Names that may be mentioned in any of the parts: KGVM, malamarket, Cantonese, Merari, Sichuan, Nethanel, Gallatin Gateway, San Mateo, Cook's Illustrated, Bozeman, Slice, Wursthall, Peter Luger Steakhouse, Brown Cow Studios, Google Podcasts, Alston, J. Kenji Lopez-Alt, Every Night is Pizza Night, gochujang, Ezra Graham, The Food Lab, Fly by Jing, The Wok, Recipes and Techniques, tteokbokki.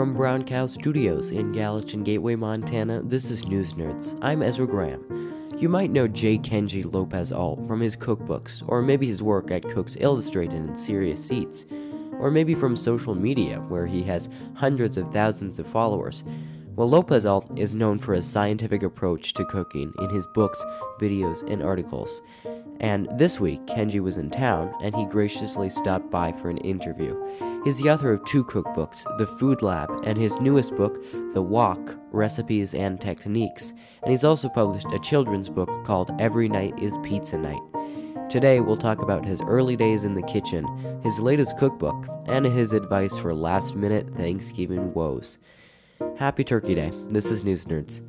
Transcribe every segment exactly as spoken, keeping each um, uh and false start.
From Brown Cow Studios in Gallatin Gateway, Montana, this is News Nerds. I'm Ezra Graham. You might know J. Kenji Lopez-Alt from his cookbooks, or maybe his work at Cook's Illustrated and Serious Eats, or maybe from social media, where he has hundreds of thousands of followers. Well, Lopez-Alt is known for his scientific approach to cooking in his books, videos, and articles. And this week, Kenji was in town, and he graciously stopped by for an interview. He's the author of two cookbooks, The Food Lab, and his newest book, The Wok, Recipes and Techniques. And he's also published a children's book called Every Night is Pizza Night. Today, we'll talk about his early days in the kitchen, his latest cookbook, and his advice for last-minute Thanksgiving woes. Happy Turkey Day. This is News Nerds.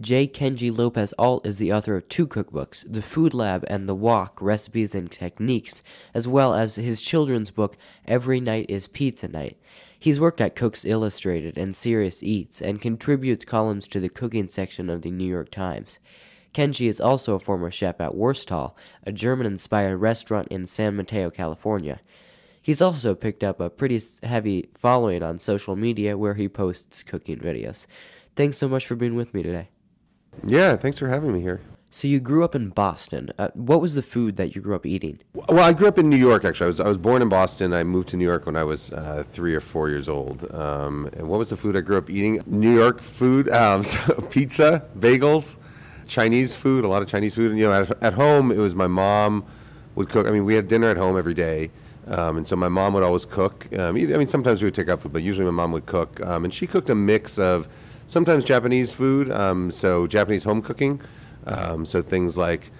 J. Kenji Lopez-Alt is the author of two cookbooks, The Food Lab and The Wok, Recipes and Techniques, as well as his children's book, Every Night is Pizza Night. He's worked at Cook's Illustrated and Serious Eats and contributes columns to the cooking section of the New York Times. Kenji is also a former chef at Wursthall, a German-inspired restaurant in San Mateo, California. He's also picked up a pretty heavy following on social media where he posts cooking videos. Thanks so much for being with me today. Yeah, thanks for having me here. So you grew up in Boston. Uh, what was the food that you grew up eating? Well, I grew up in New York, actually. I was I was born in Boston. I moved to New York when I was uh, three or four years old. Um, and what was the food I grew up eating? New York food, um, so pizza, bagels, Chinese food, a lot of Chinese food. And, you know, at, at home, it was my mom would cook. I mean, we had dinner at home every day. Um, and so my mom would always cook. Um, I mean, sometimes we would take out food, but usually my mom would cook. Um, and she cooked a mix of sometimes Japanese food, um, so Japanese home cooking, um, so things like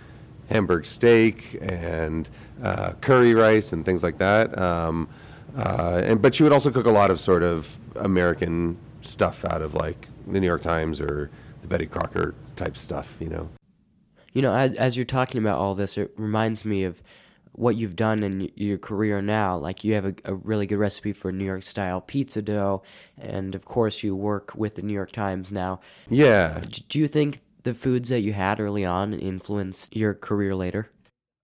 Hamburg steak and uh, curry rice and things like that. Um, uh, and but she would also cook a lot of sort of American stuff out of like the New York Times or the Betty Crocker type stuff, you know. You know, as, as you're talking about all this, it reminds me of what you've done in your career now. Like, you have a, a really good recipe for New York style pizza dough, and of course you work with the New York Times now. Yeah. Do you think the foods that you had early on influenced your career later?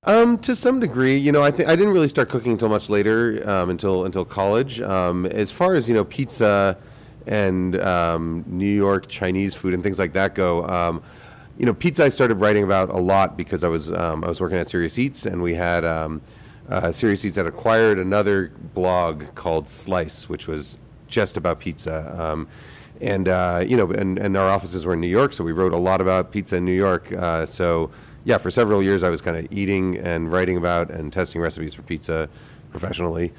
Um, to some degree, you know, I think I didn't really start cooking until much later, um, until until college. Um, as far as, you know, pizza and um, New York Chinese food and things like that go, um, You know, pizza I started writing about a lot because I was um, I was working at Serious Eats, and we had um, uh, Serious Eats had acquired another blog called Slice, which was just about pizza. Um, and uh, you know, and, and our offices were in New York, so we wrote a lot about pizza in New York. Uh, so yeah, for several years I was kind of eating and writing about and testing recipes for pizza professionally.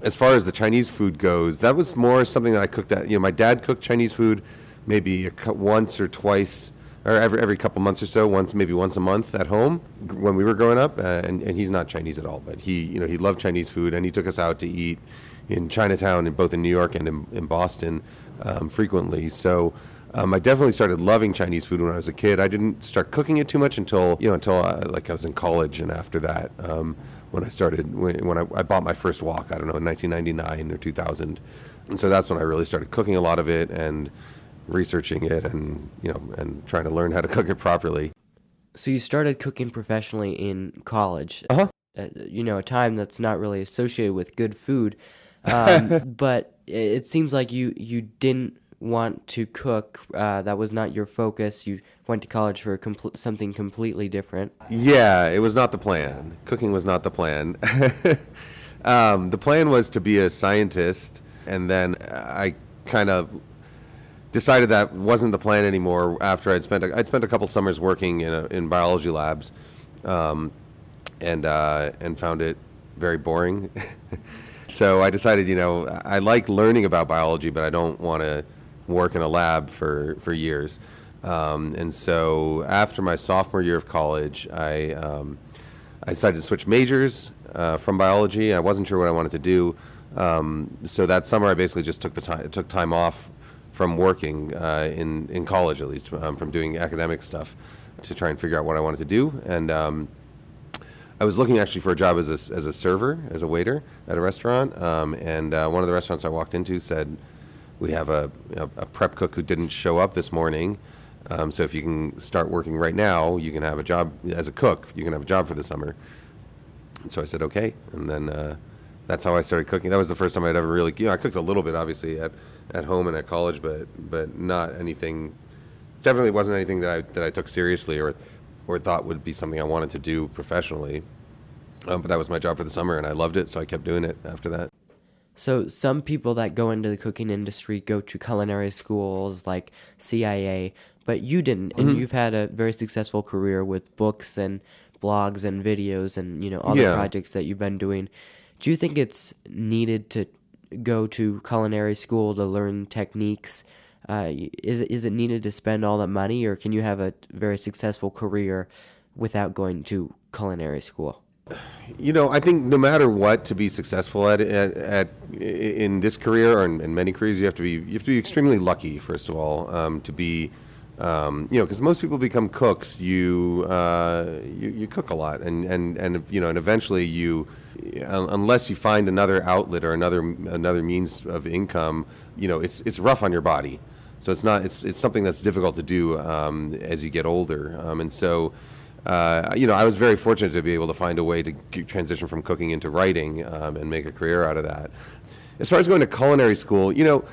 As far as the Chinese food goes, that was more something that I cooked at. You know, my dad cooked Chinese food maybe a, once or twice. Or every every couple months or so, once maybe once a month at home when we were growing up, uh, and and he's not Chinese at all, but he you know he loved Chinese food, and he took us out to eat in Chinatown, in both in New York and in, in Boston, um, frequently. So um, I definitely started loving Chinese food when I was a kid. I didn't start cooking it too much until you know until I, like I was in college, and after that, um, when I started when, when I, I bought my first wok, I don't know, in nineteen ninety-nine or two thousand, and so that's when I really started cooking a lot of it and researching it and, you know, and trying to learn how to cook it properly. So you started cooking professionally in college. Uh-huh. Uh, you know, a time that's not really associated with good food. Um, but it seems like you, you didn't want to cook. Uh, that was not your focus. You went to college for compl- something completely different. Yeah, it was not the plan. Cooking was not the plan. um, the plan was to be a scientist, and then I kind of decided that wasn't the plan anymore after I'd spent a, I'd spent a couple summers working in a, in biology labs, um, and uh, and found it very boring. So I decided, you know, I like learning about biology, but I don't want to work in a lab for for years. Um, and so after my sophomore year of college, I um, I decided to switch majors uh, from biology. I wasn't sure what I wanted to do. Um, so that summer, I basically just took the time took time off from working uh, in, in college, at least, um, from doing academic stuff to try and figure out what I wanted to do. And um, I was looking actually for a job as a, as a server, as a waiter at a restaurant. Um, and uh, one of the restaurants I walked into said, we have a, a, a prep cook who didn't show up this morning. Um, so if you can start working right now, you can have a job as a cook. You can have a job for the summer. And so I said, okay. And then uh, that's how I started cooking. That was the first time I'd ever really, you know, I cooked a little bit, obviously, at, at home and at college, but but not anything, definitely wasn't anything that I that I took seriously or or thought would be something I wanted to do professionally. Um, but that was my job for the summer, and I loved it, so I kept doing it after that. So some people that go into the cooking industry go to culinary schools like C I A, but you didn't, and mm-hmm. you've had a very successful career with books and blogs and videos and, you know, all yeah. the projects that you've been doing. Do you think it's needed to go to culinary school to learn techniques? Uh, is, is it needed to spend all that money, or can you have a very successful career without going to culinary school? You know, I think no matter what, to be successful at at, at in this career or in, in many careers, you have to be you have to be extremely lucky. First of all, um, to be, um, you know, because most people become cooks. You, uh, you you cook a lot, and, and, and you know, and eventually you, unless you find another outlet or another another means of income, you know, it's it's rough on your body. So it's not it's it's something that's difficult to do um, as you get older, um, and so. Uh, you know, I was very fortunate to be able to find a way to g- transition from cooking into writing um, and make a career out of that. As far as going to culinary school, you know,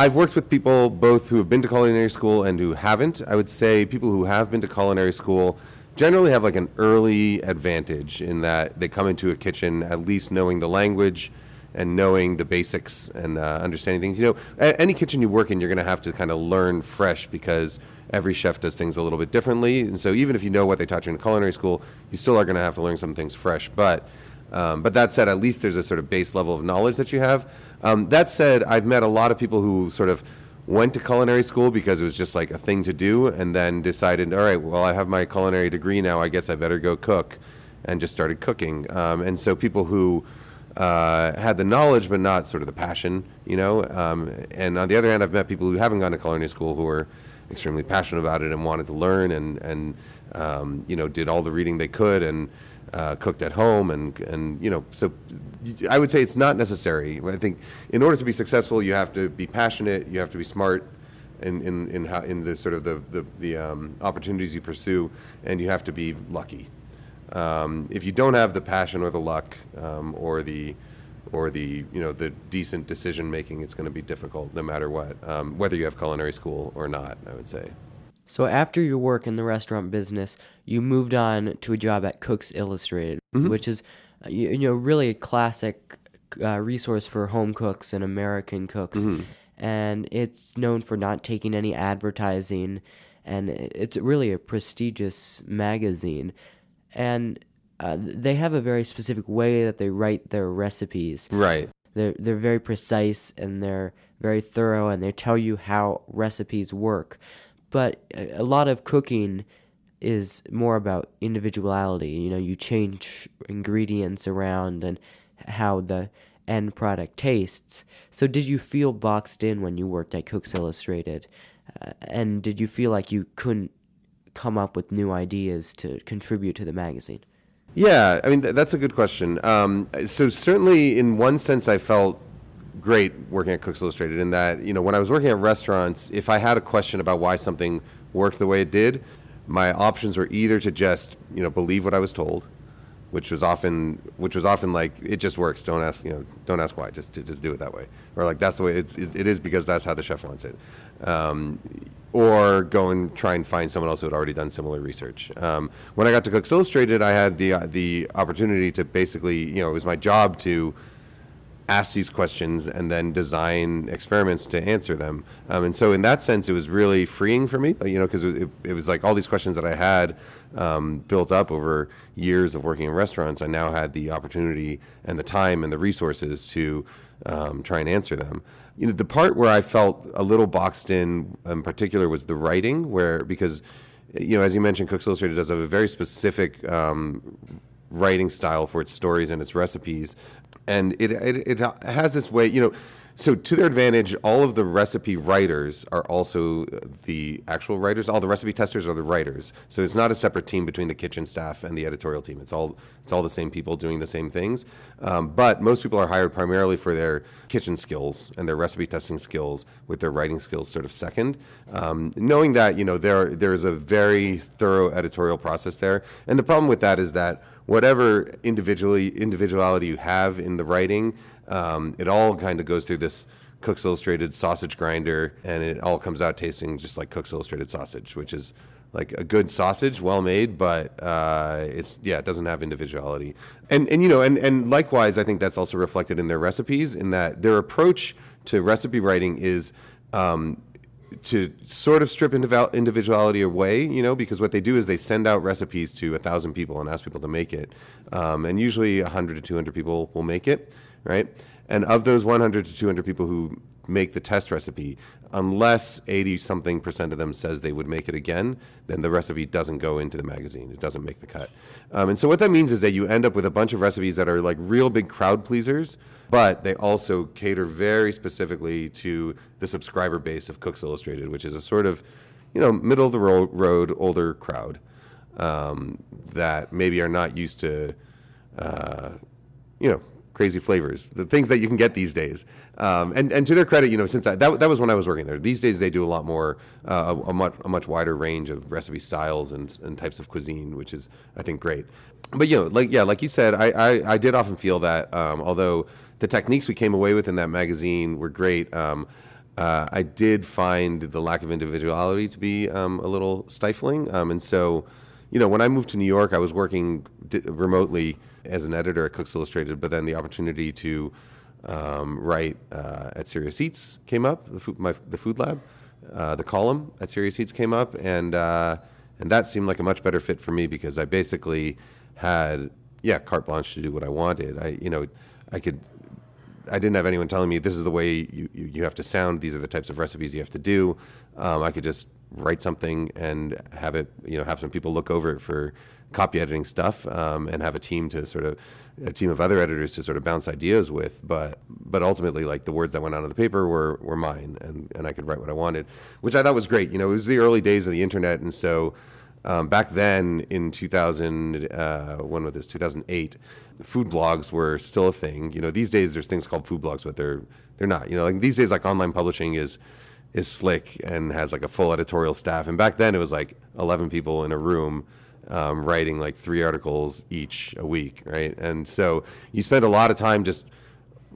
I've worked with people both who have been to culinary school and who haven't. I would say people who have been to culinary school generally have like an early advantage in that they come into a kitchen at least knowing the language and knowing the basics and uh, understanding things. You know, at any kitchen you work in, you're going to have to kind of learn fresh because every chef does things a little bit differently, and so even if you know what they taught you in culinary school, you still are going to have to learn some things fresh. But, um, but that said, at least there's a sort of base level of knowledge that you have. Um, that said, I've met a lot of people who sort of went to culinary school because it was just like a thing to do, and then decided, all right, well, I have my culinary degree now. I guess I better go cook, and just started cooking. Um, and so people who uh, had the knowledge but not sort of the passion, you know. Um, and on the other hand, I've met people who haven't gone to culinary school who are extremely passionate about it and wanted to learn and, and um, you know, did all the reading they could and uh, cooked at home. And, and, you know, so I would say it's not necessary. I think in order to be successful, you have to be passionate, you have to be smart in, in, in, how, in the sort of the, the, the um, opportunities you pursue, and you have to be lucky. Um, if you don't have the passion or the luck um, or the or the, you know, the decent decision-making, it's going to be difficult no matter what, um, whether you have culinary school or not, I would say. So after your work in the restaurant business, you moved on to a job at Cook's Illustrated, mm-hmm. which is, you know, really a classic uh, resource for home cooks and American cooks. Mm-hmm. And it's known for not taking any advertising, and it's really a prestigious magazine. And Uh, they have a very specific way that they write their recipes. Right. They're, they're very precise, and they're very thorough, and they tell you how recipes work. But a lot of cooking is more about individuality. You know, you change ingredients around and how the end product tastes. So did you feel boxed in when you worked at Cook's Illustrated? Uh, and did you feel like you couldn't come up with new ideas to contribute to the magazine? Yeah, I mean, th- that's a good question. Um, so certainly in one sense, I felt great working at Cook's Illustrated in that, you know, when I was working at restaurants, if I had a question about why something worked the way it did, my options were either to just, you know, believe what I was told, which was often which was often like, it just works. Don't ask, you know, don't ask why, just just do it that way. Or like, that's the way it's, it is because that's how the chef wants it. Um, or go and try and find someone else who had already done similar research. Um, when I got to Cook's Illustrated, I had the uh, the opportunity to basically, you know, it was my job to ask these questions and then design experiments to answer them. Um, and so in that sense, it was really freeing for me, you know, because it, it was like all these questions that I had um, built up over years of working in restaurants, I now had the opportunity and the time and the resources to um, try and answer them. You know, the part where I felt a little boxed in, in particular, was the writing, where, because, you know, as you mentioned, Cook's Illustrated does have a very specific um, writing style for its stories and its recipes. And it, it it has this way, you know, So to their advantage, all of the recipe writers are also the actual writers. All the recipe testers are the writers. So it's not a separate team between the kitchen staff and the editorial team. It's all it's all the same people doing the same things. Um, but most people are hired primarily for their kitchen skills and their recipe testing skills, with their writing skills sort of second. Um, knowing that, you know, there there is a very thorough editorial process there. And the problem with that is that whatever individually individuality you have in the writing, um, it all kind of goes through this Cook's Illustrated sausage grinder, and it all comes out tasting just like Cook's Illustrated sausage, which is like a good sausage, well made, but uh, it's yeah, it doesn't have individuality. And and you know, and and likewise, I think that's also reflected in their recipes, in that their approach to recipe writing is um, to sort of strip individuality away, you know, because what they do is they send out recipes to a thousand people and ask people to make it. Um, and usually one hundred to two hundred people will make it, right? And of those one hundred to two hundred people who make the test recipe, unless eighty something percent of them says they would make it again, then the recipe doesn't go into the magazine. It doesn't make the cut. Um, and so what that means is that you end up with a bunch of recipes that are like real big crowd pleasers, but they also cater very specifically to the subscriber base of Cook's Illustrated, which is a sort of, you know, middle of the ro- road, older crowd um, that maybe are not used to, uh, you know, crazy flavors, the things that you can get these days. Um, and, and to their credit, you know, since I, that, that was when I was working there. These days they do a lot more, uh, a, a, much, a much wider range of recipe styles and, and types of cuisine, which is, I think, great. But, you know, like, yeah, like you said, I, I, I did often feel that, um, although the techniques we came away with in that magazine were great, um, uh, I did find the lack of individuality to be um, a little stifling. Um, and so, you know, when I moved to New York, I was working d- remotely as an editor at Cook's Illustrated, but then the opportunity to um, write uh, at Serious Eats came up, the food, my, the food lab, uh, the column at Serious Eats came up, and uh, and that seemed like a much better fit for me because I basically had, yeah, carte blanche to do what I wanted. I, you know, I could, I didn't have anyone telling me this is the way you, you, you have to sound, these are the types of recipes you have to do. Um, I could just write something and have it, you know, have some people look over it for copy editing stuff, um, and have a team to sort of, a team of other editors to sort of bounce ideas with, but but ultimately, like, the words that went out of the paper were were mine, and, and I could write what I wanted, which I thought was great. You know, it was the early days of the internet, and so um, back then in two thousand, uh, when was this, two thousand eight, food blogs were still a thing. You know, these days there's things called food blogs, but they're they're not. You know, like these days, like, online publishing is is slick and has like a full editorial staff, and back then it was like eleven people in a room. Um, writing like three articles each a week, right? And so you spend a lot of time just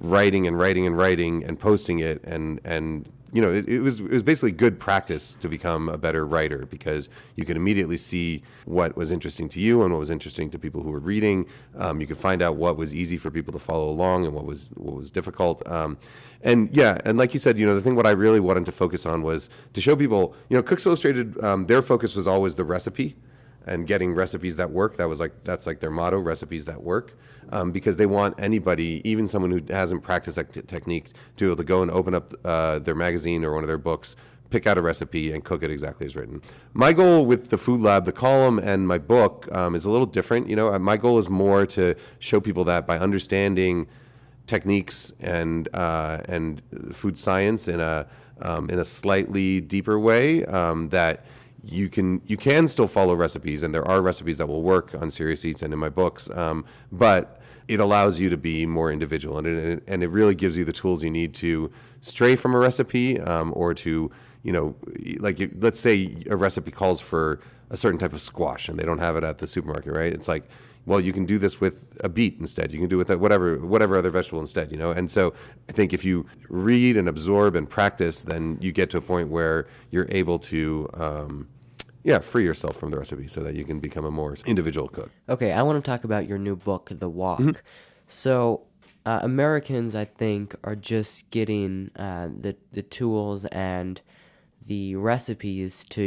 writing and writing and writing and posting it, and and you know it, it was it was basically good practice to become a better writer because you could immediately see what was interesting to you and what was interesting to people who were reading. Um, you could find out what was easy for people to follow along and what was what was difficult. Um, and yeah, and like you said, you know, the thing what I really wanted to focus on was to show people, you know, Cook's Illustrated, um, their focus was always the recipe and getting recipes that work. That was like, that's like their motto, recipes that work, um, because they want anybody, even someone who hasn't practiced that t- technique, to be able to go and open up uh, their magazine or one of their books, pick out a recipe and cook it exactly as written. My goal with the Food Lab, the column, and my book um, is a little different. You know, my goal is more to show people that by understanding techniques and uh, and food science in a um, in a slightly deeper way, um, that You can you can still follow recipes, and there are recipes that will work on Serious Eats and in my books, um, but it allows you to be more individual, and it, and it really gives you the tools you need to stray from a recipe, um, or to, you know, like you, let's say a recipe calls for a certain type of squash and they don't have it at the supermarket, right? It's like, well, you can do this with a beet instead. You can do it with whatever whatever other vegetable instead, you know? And so I think if you read and absorb and practice, then you get to a point where you're able to, um, yeah, free yourself from the recipe so that you can become a more individual cook. Okay, I want to talk about your new book, The Wok. Mm-hmm. So uh, Americans, I think, are just getting uh, the the tools and the recipes to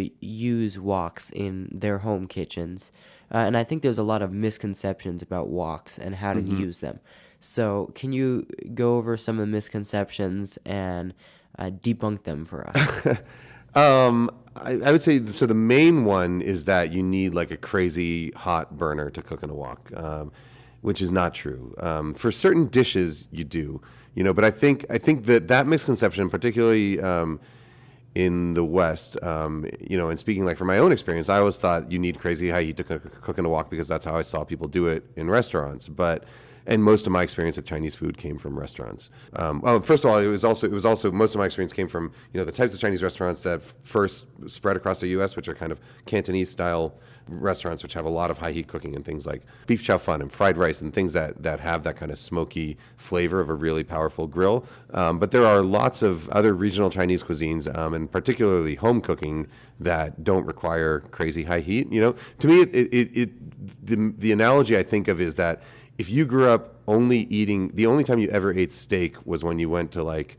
use woks in their home kitchens. Uh, and I think there's a lot of misconceptions about woks and how to mm-hmm. use them. So can you go over some of the misconceptions and uh, debunk them for us? um, I, I would say, so the main one is that you need like a crazy hot burner to cook in a wok, um, which is not true. Um, for certain dishes, you do. you know. But I think I think that that misconception, particularly um, in the West, um, you know, and speaking like from my own experience, I always thought you need crazy high heat to cook, cook and to wok because that's how I saw people do it in restaurants. But and most of my experience with Chinese food came from restaurants. Um, well, first of all, it was also it was also most of my experience came from you know the types of Chinese restaurants that f- first spread across the U S, which are kind of Cantonese style restaurants, which have a lot of high heat cooking and things like beef chow fun and fried rice and things that that have that kind of smoky flavor of a really powerful grill. Um, but there are lots of other regional Chinese cuisines, um, and particularly home cooking, that don't require crazy high heat. You know, to me, it it, it the the analogy I think of is that. If you grew up only eating, the only time you ever ate steak was when you went to like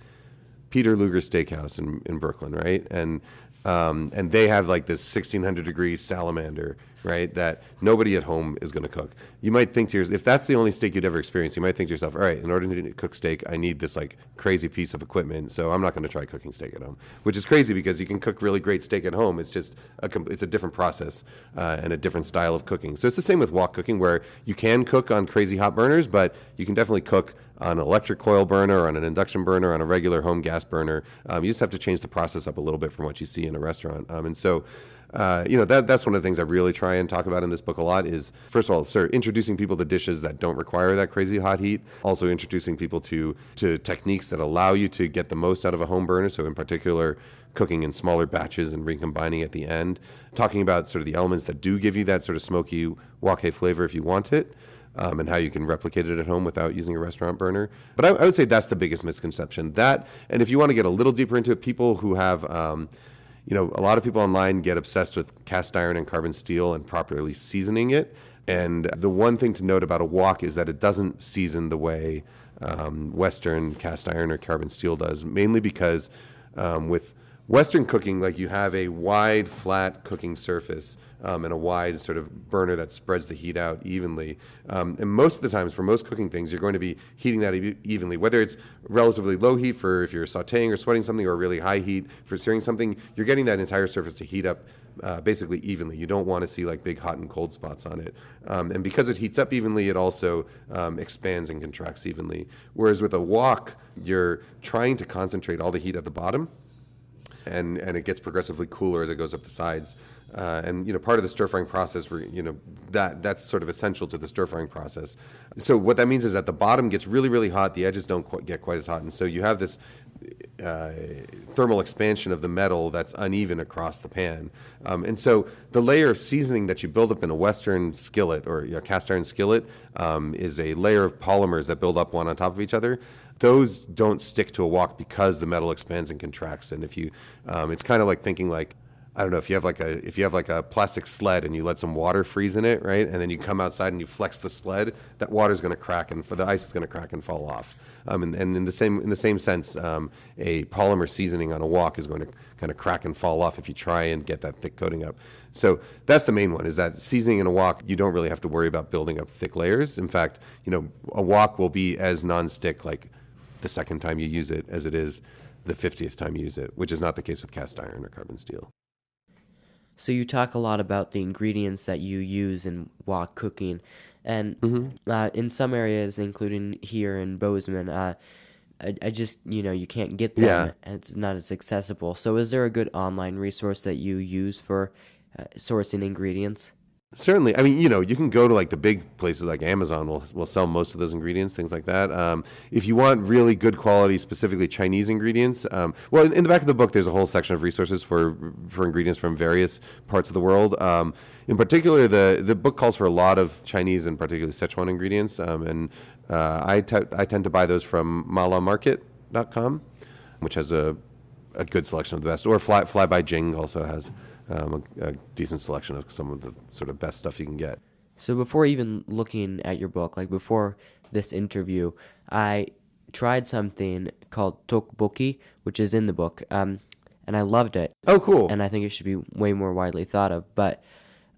Peter Luger Steakhouse in, in Brooklyn, right? And um, and they have like this sixteen hundred degree salamander, right? That nobody at home is going to cook. You might think to yourself, if that's the only steak you'd ever experienced, you might think to yourself, all right, in order to cook steak, I need this like crazy piece of equipment, so I'm not going to try cooking steak at home. Which is crazy because you can cook really great steak at home. It's just a it's a different process uh, and a different style of cooking. So it's the same with wok cooking, where you can cook on crazy hot burners, but you can definitely cook on an electric coil burner, or on an induction burner, on a regular home gas burner. Um, you just have to change the process up a little bit from what you see in a restaurant. Um, and so, uh, you know, that that's one of the things I really try and talk about in this book a lot is, first of all, sir, introducing people to dishes that don't require that crazy hot heat. Also introducing people to to techniques that allow you to get the most out of a home burner. So in particular, cooking in smaller batches and recombining at the end. Talking about sort of the elements that do give you that sort of smoky wok flavor if you want it. Um, and how you can replicate it at home without using a restaurant burner. But I, I would say that's the biggest misconception. That, and if you want to get a little deeper into it, people who have, um, you know, a lot of people online get obsessed with cast iron and carbon steel and properly seasoning it. And the one thing to note about a wok is that it doesn't season the way um, Western cast iron or carbon steel does, mainly because um, with Western cooking, like you have a wide, flat cooking surface um, and a wide sort of burner that spreads the heat out evenly. Um, and most of the times for most cooking things, you're going to be heating that e- evenly, whether it's relatively low heat for if you're sauteing or sweating something or really high heat for searing something, you're getting that entire surface to heat up uh, basically evenly. You don't want to see like big hot and cold spots on it. Um, and because it heats up evenly, it also um, expands and contracts evenly. Whereas with a wok, you're trying to concentrate all the heat at the bottom. And, and it gets progressively cooler as it goes up the sides. Uh, and, you know, part of the stir-frying process, you know, that that's sort of essential to the stir-frying process. So what that means is that the bottom gets really, really hot. The edges don't qu- get quite as hot. And so you have this uh, thermal expansion of the metal that's uneven across the pan. Um, and so the layer of seasoning that you build up in a Western skillet or you know, cast iron skillet um, is a layer of polymers that build up one on top of each other. Those don't stick to a wok because the metal expands and contracts. And if you, um, it's kind of like thinking like, I don't know, if you have like a if you have like a plastic sled and you let some water freeze in it, right? And then you come outside and you flex the sled, that water's going to crack and the ice is going to crack and fall off. Um, and, and in the same in the same sense, um, a polymer seasoning on a wok is going to kind of crack and fall off if you try and get that thick coating up. So that's the main one, is that seasoning in a wok, you don't really have to worry about building up thick layers. In fact, you know, a wok will be as nonstick like the second time you use it as it is the fiftieth time you use it, which is not the case with cast iron or carbon steel. So you talk a lot about the ingredients that you use in wok cooking, and mm-hmm. uh, in some areas, including here in Bozeman, uh, I, I just, you know, you can't get them, yeah. It's not as accessible. So is there a good online resource that you use for uh, sourcing ingredients? Certainly. I mean, you know, you can go to like the big places like Amazon will will sell most of those ingredients, things like that. Um, if you want really good quality, specifically Chinese ingredients, um, well, in the back of the book, there's a whole section of resources for for ingredients from various parts of the world. Um, in particular, the, the book calls for a lot of Chinese and particularly Sichuan ingredients. Um, and uh, I, te- I tend to buy those from malamarket dot com, which has a, a good selection of the best. Or Fly, Fly by Jing also has Um, a, a decent selection of some of the sort of best stuff you can get. So before even looking at your book, like before this interview, I tried something called tteokbokki, which is in the book, um, and I loved it. Oh, cool. And I think it should be way more widely thought of. But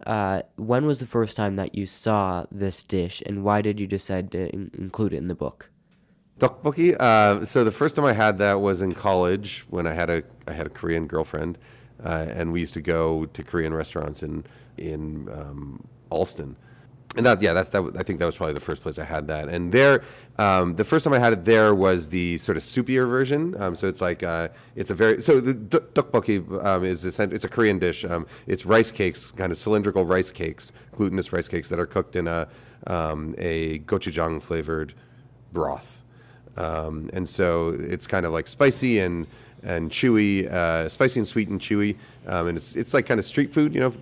uh, when was the first time that you saw this dish, and why did you decide to in- include it in the book? Tteokbokki? Uh, so the first time I had that was in college when I had a I had a Korean girlfriend. Uh, and we used to go to Korean restaurants in in um, Alston. And that, yeah, that's that. I think that was probably the first place I had that. And there, um, the first time I had it there was the sort of soupier version. Um, so it's like uh, it's a very so the tteokbokki um, is a, it's a Korean dish. Um, it's rice cakes, kind of cylindrical rice cakes, glutinous rice cakes that are cooked in a um, a gochujang flavored broth. Um, and so it's kind of like spicy and. and chewy, uh, spicy and sweet and chewy. Um, and it's it's like kind of street food, you know,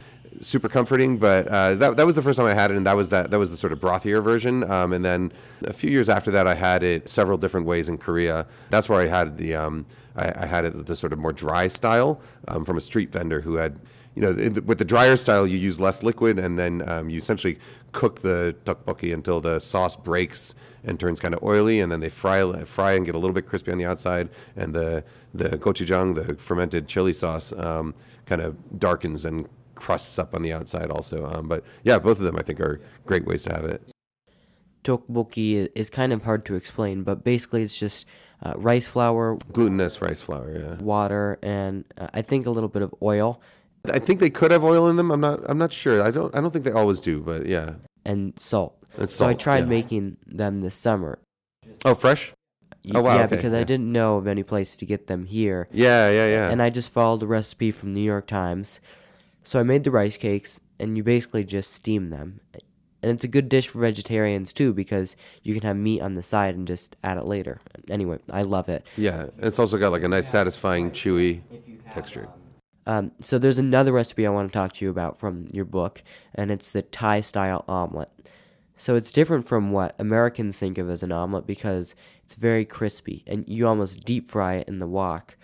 super comforting. But uh, that, that was the first time I had it, and that was that that was the sort of brothier version. Um, and then a few years after that, I had it several different ways in Korea. That's where I had the, um, I, I had it the sort of more dry style um, from a street vendor who had, you know, with the drier style, you use less liquid, and then um, you essentially cook the tteokbokki until the sauce breaks and turns kind of oily, and then they fry fry and get a little bit crispy on the outside, and the the gochujang, the fermented chili sauce, um, kind of darkens and crusts up on the outside also. Um, but yeah, both of them I think are great ways to have it. Tteokbokki is kind of hard to explain, but basically it's just uh, rice flour, glutinous rice flour, yeah, water, and uh, I think a little bit of oil. I think they could have oil in them. I'm not. I'm not sure. I don't. I don't think they always do. But yeah. And salt. And salt so I tried yeah. making them this summer. Oh, fresh? Oh wow. Yeah, okay. because yeah. I didn't know of any place to get them here. Yeah, yeah, yeah. And I just followed a recipe from the New York Times. So I made the rice cakes, and you basically just steam them. And it's a good dish for vegetarians too, because you can have meat on the side and just add it later. Anyway, I love it. Yeah, it's also got like a nice, satisfying, chewy texture. Um, so there's another recipe I want to talk to you about from your book, and it's the Thai-style omelet. So it's different from what Americans think of as an omelet because it's very crispy, and you almost deep fry it in the wok.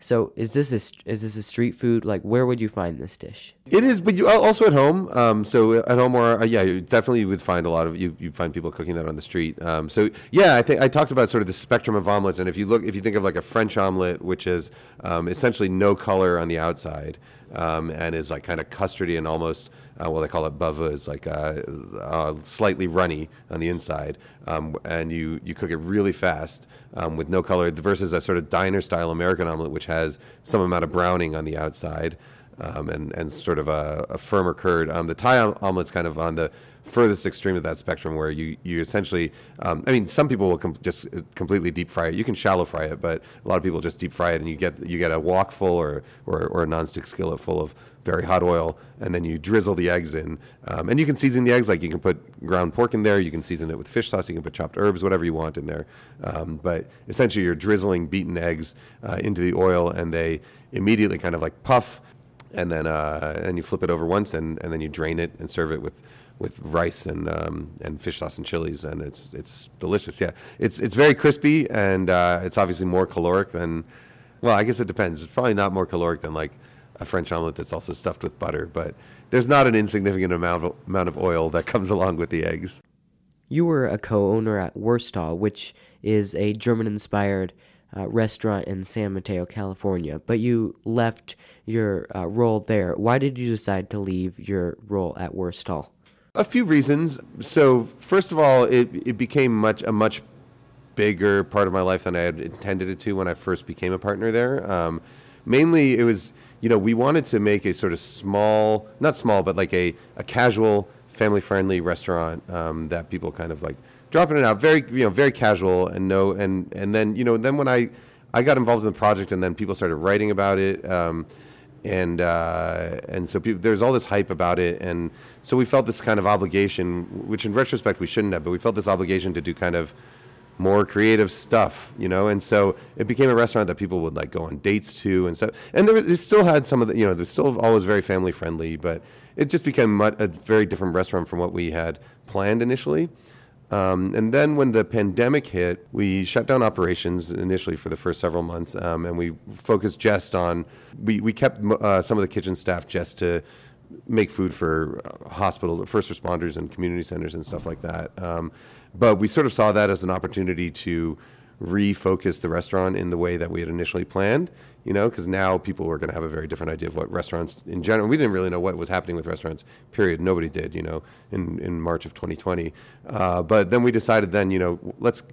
So is this a, is this a street food? Like, where would you find this dish? It is, but you also at home. Um, so at home, or uh, yeah, you definitely would find a lot of you. You find people cooking that on the street. Um, so yeah, I think I talked about sort of the spectrum of omelets, and if you look, if you think of like a French omelet, which is um, essentially no color on the outside, um, and is like kind of custardy and almost. Uh, well, they call it bava, is like uh, uh, slightly runny on the inside, um, and you, you cook it really fast um, with no color, versus a sort of diner-style American omelet, which has some amount of browning on the outside um, and, and sort of a, a firmer curd. Um, the Thai omelet's kind of on the furthest extreme of that spectrum, where you, you essentially, um, I mean, some people will com- just completely deep fry it. You can shallow fry it, but a lot of people just deep fry it, and you get you get a wok full or, or, or a nonstick skillet full of very hot oil, and then you drizzle the eggs in. Um, and you can season the eggs, like you can put ground pork in there, you can season it with fish sauce, you can put chopped herbs, whatever you want in there. Um, but essentially you're drizzling beaten eggs uh, into the oil, and they immediately kind of like puff, and then uh, and you flip it over once, and, and then you drain it and serve it with with rice and um, and fish sauce and chilies, and it's it's delicious. Yeah, it's it's very crispy, and uh, it's obviously more caloric than, well, I guess it depends. It's probably not more caloric than like a French omelet that's also stuffed with butter, but there's not an insignificant amount of, amount of oil that comes along with the eggs. You were a co-owner at Wursthall, which is a German-inspired Uh, restaurant in San Mateo, California, but you left your uh, role there. Why did you decide to leave your role at Wursthall? A few reasons. So first of all, it, it became much a much bigger part of my life than I had intended it to when I first became a partner there. Um, mainly it was, you know, we wanted to make a sort of small, not small, but like a, a casual, family-friendly restaurant um, that people kind of like dropping it out, very you know, very casual, and no, and and then you know, then when I, I got involved in the project, and then people started writing about it, um, and uh, and so people, there's all this hype about it, and so we felt this kind of obligation, which in retrospect we shouldn't have, but we felt this obligation to do kind of more creative stuff, you know, and so it became a restaurant that people would like go on dates to and stuff. And there, it still had some of the, you know, there's still always very family friendly, but it just became a very different restaurant from what we had planned initially. Um, and then when the pandemic hit, we shut down operations initially for the first several months, um, and we focused just on, we, we kept uh, some of the kitchen staff just to make food for hospitals, first responders and community centers and stuff like that. Um, but we sort of saw that as an opportunity to refocus the restaurant in the way that we had initially planned, you know, because now people were going to have a very different idea of what restaurants in general, we didn't really know what was happening with restaurants, period. Nobody did, you know, in, in March of twenty twenty. Uh, but then we decided then, you know, let's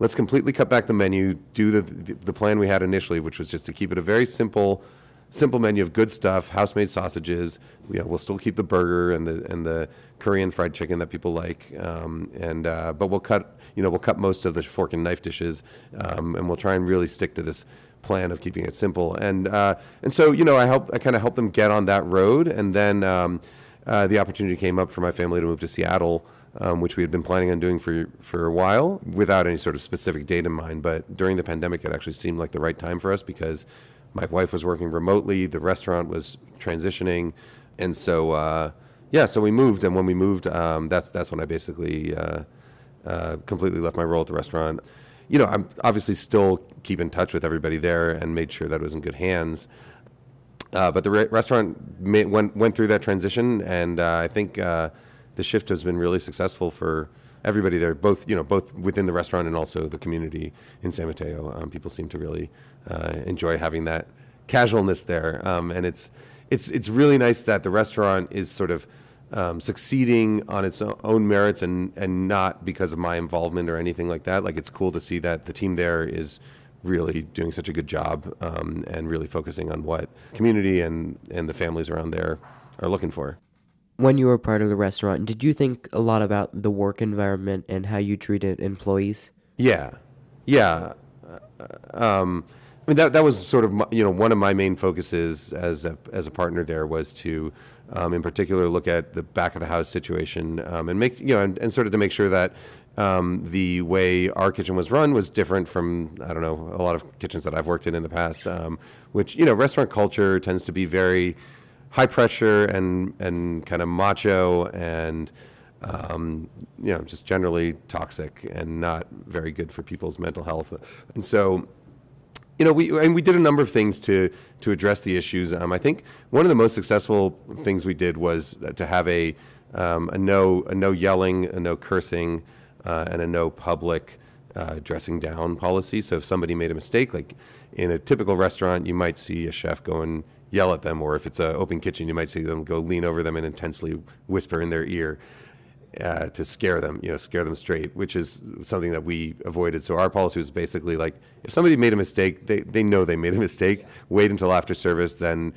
let's completely cut back the menu, do the, the the plan we had initially, which was just to keep it a very simple simple menu of good stuff, house-made sausages. Yeah, we'll still keep the burger and the and the curry and fried chicken that people like, um, and uh, but we'll cut you know we'll cut most of the fork and knife dishes, um, and we'll try and really stick to this plan of keeping it simple. And uh, and so you know I help I kind of help them get on that road, and then um, uh, the opportunity came up for my family to move to Seattle. Um, which we had been planning on doing for for a while without any sort of specific date in mind. But during the pandemic, it actually seemed like the right time for us because my wife was working remotely, the restaurant was transitioning. And so, uh, yeah, so we moved. And when we moved, um, that's that's when I basically uh, uh, completely left my role at the restaurant. You know, I'm obviously still keep in touch with everybody there and made sure that it was in good hands. Uh, but the re- restaurant may, went, went through that transition, and uh, I think... Uh, The shift has been really successful for everybody there, both you know, both within the restaurant and also the community in San Mateo. Um, people seem to really uh, enjoy having that casualness there, um, and it's it's it's really nice that the restaurant is sort of um, succeeding on its own merits and and not because of my involvement or anything like that. Like, it's cool to see that the team there is really doing such a good job um, and really focusing on what community and and the families around there are looking for. When you were part of the restaurant, did you think a lot about the work environment and how you treated employees? Yeah, yeah. Um, I mean, that that was sort of my, you know one of my main focuses as a as a partner there was to, um, in particular, look at the back of the house situation um, and make you know and, and sort of to make sure that um, the way our kitchen was run was different from I don't know a lot of kitchens that I've worked in in the past, um, which you know restaurant culture tends to be very high pressure and, and kind of macho and, um, you know, just generally toxic and not very good for people's mental health. And so, you know, we and we did a number of things to to address the issues. Um, I think one of the most successful things we did was to have a um, a no a no yelling, a no cursing, uh, and a no public uh, dressing down policy. So if somebody made a mistake, like in a typical restaurant, you might see a chef go and yell at them, or if it's an open kitchen, you might see them go lean over them and intensely whisper in their ear uh, to scare them, you know, scare them straight, which is something that we avoided. So our policy was basically like, if somebody made a mistake, they, they know they made a mistake, wait until after service, then,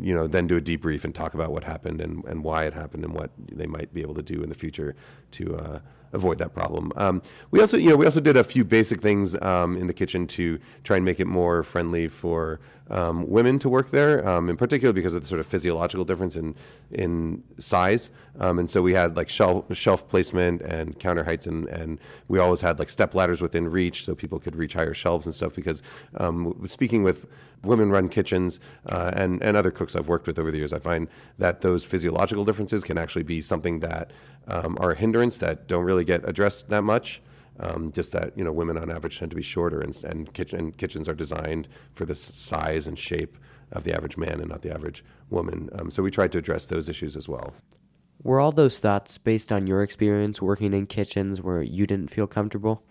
you know, then do a debrief and talk about what happened and, and why it happened and what they might be able to do in the future to uh, avoid that problem. Um, we also, you know, we also did a few basic things um, in the kitchen to try and make it more friendly for um, women to work there, um, in particular because of the sort of physiological difference in in size. Um, and so we had like shelf shelf placement and counter heights, and, and we always had like step ladders within reach so people could reach higher shelves and stuff. Because um, speaking with women-run kitchens uh, and and other cooks I've worked with over the years, I find that those physiological differences can actually be something that um, are a hindrance that don't really get addressed that much. Um, just that you know, women on average tend to be shorter, and and, kitchen, and kitchens are designed for the size and shape of the average man and not the average woman. Um, so we tried to address those issues as well. Were all those thoughts based on your experience working in kitchens where you didn't feel comfortable?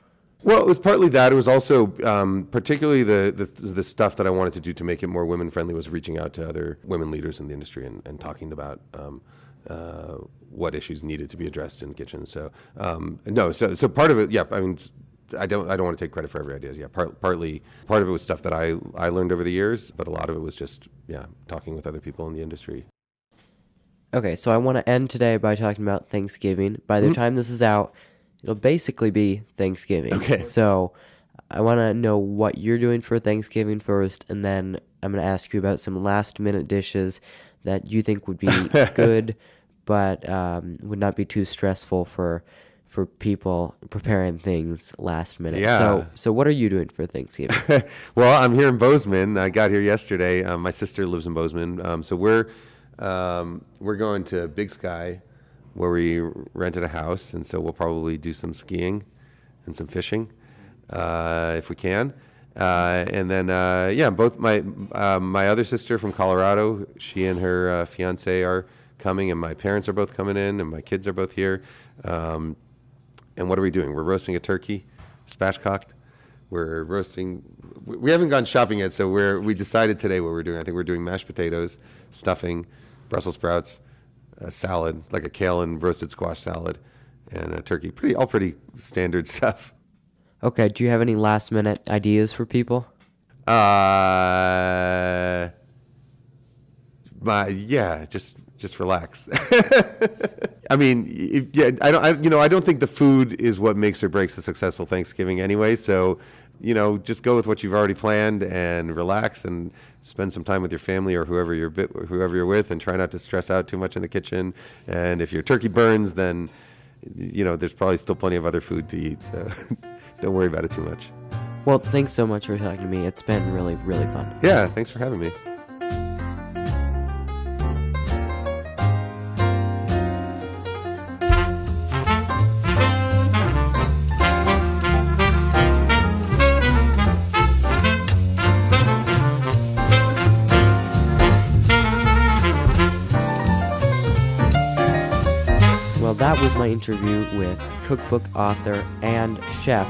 Well, it was partly that. It was also um, particularly the, the the stuff that I wanted to do to make it more women-friendly was reaching out to other women leaders in the industry and, and talking about um, uh, what issues needed to be addressed in kitchens. So um, no, so so part of it, yeah. I mean, I don't I don't want to take credit for every idea. Yeah, part, partly part of it was stuff that I I learned over the years, but a lot of it was just yeah talking with other people in the industry. Okay, so I want to end today by talking about Thanksgiving. By the mm-hmm. time this is out, it'll basically be Thanksgiving. Okay. So I want to know what you're doing for Thanksgiving first, and then I'm going to ask you about some last-minute dishes that you think would be good but um, would not be too stressful for for people preparing things last minute. Yeah. So so what are you doing for Thanksgiving? Well, I'm here in Bozeman. I got here yesterday. Um, my sister lives in Bozeman. Um, so we're um, we're going to Big Sky, where we rented a house, and so we'll probably do some skiing and some fishing uh, if we can. Uh, and then, uh, yeah, both my uh, my other sister from Colorado, she and her uh, fiance are coming, and my parents are both coming in, and my kids are both here. Um, and what are we doing? We're roasting a turkey, spatchcocked. We're roasting. We haven't gone shopping yet, so we're we decided today what we're doing. I think we're doing mashed potatoes, stuffing, Brussels sprouts, a salad, like a kale and roasted squash salad, and a turkey. Pretty, all pretty standard stuff. Okay, do you have any last minute ideas for people? Uh, my yeah, just just relax. I mean, if, yeah, I don't, I, you know, I don't think the food is what makes or breaks a successful Thanksgiving anyway. So, you know, just go with what you've already planned and relax and spend some time with your family or whoever you're bit, whoever you're with, and try not to stress out too much in the kitchen. And if your turkey burns, then, you know, there's probably still plenty of other food to eat. So don't worry about it too much. Well, thanks so much for talking to me. It's been really, really fun. Yeah, thanks for having me. Well, that was my interview with cookbook author and chef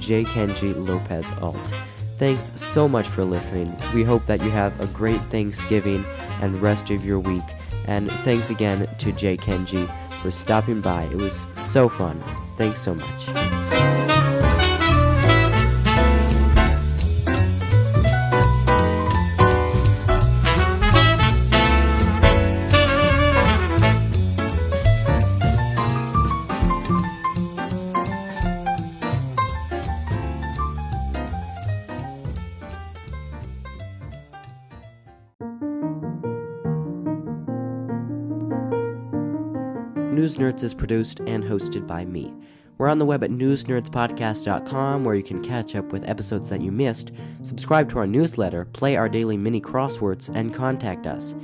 J. Kenji Lopez-Alt. Thanks so much for listening. We hope that you have a great Thanksgiving and rest of your week. And thanks again to J. Kenji for stopping by. It was so fun. Thanks so much. News Nerds is produced and hosted by me. We're on the web at news nerds podcast dot com, where you can catch up with episodes that you missed, subscribe to our newsletter, play our daily mini crosswords, and contact us.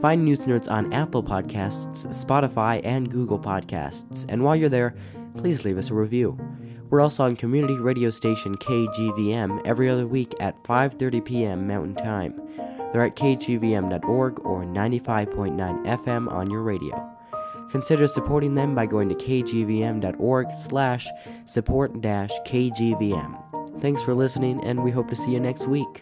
Find News Nerds on Apple Podcasts, Spotify, and Google Podcasts. And while you're there, please leave us a review. We're also on community radio station K G V M every other week at five thirty p.m. Mountain Time. They're at k g v m dot org or ninety-five point nine F M on your radio. Consider supporting them by going to k g v m dot org slash support dash k g v m. Thanks for listening, and we hope to see you next week.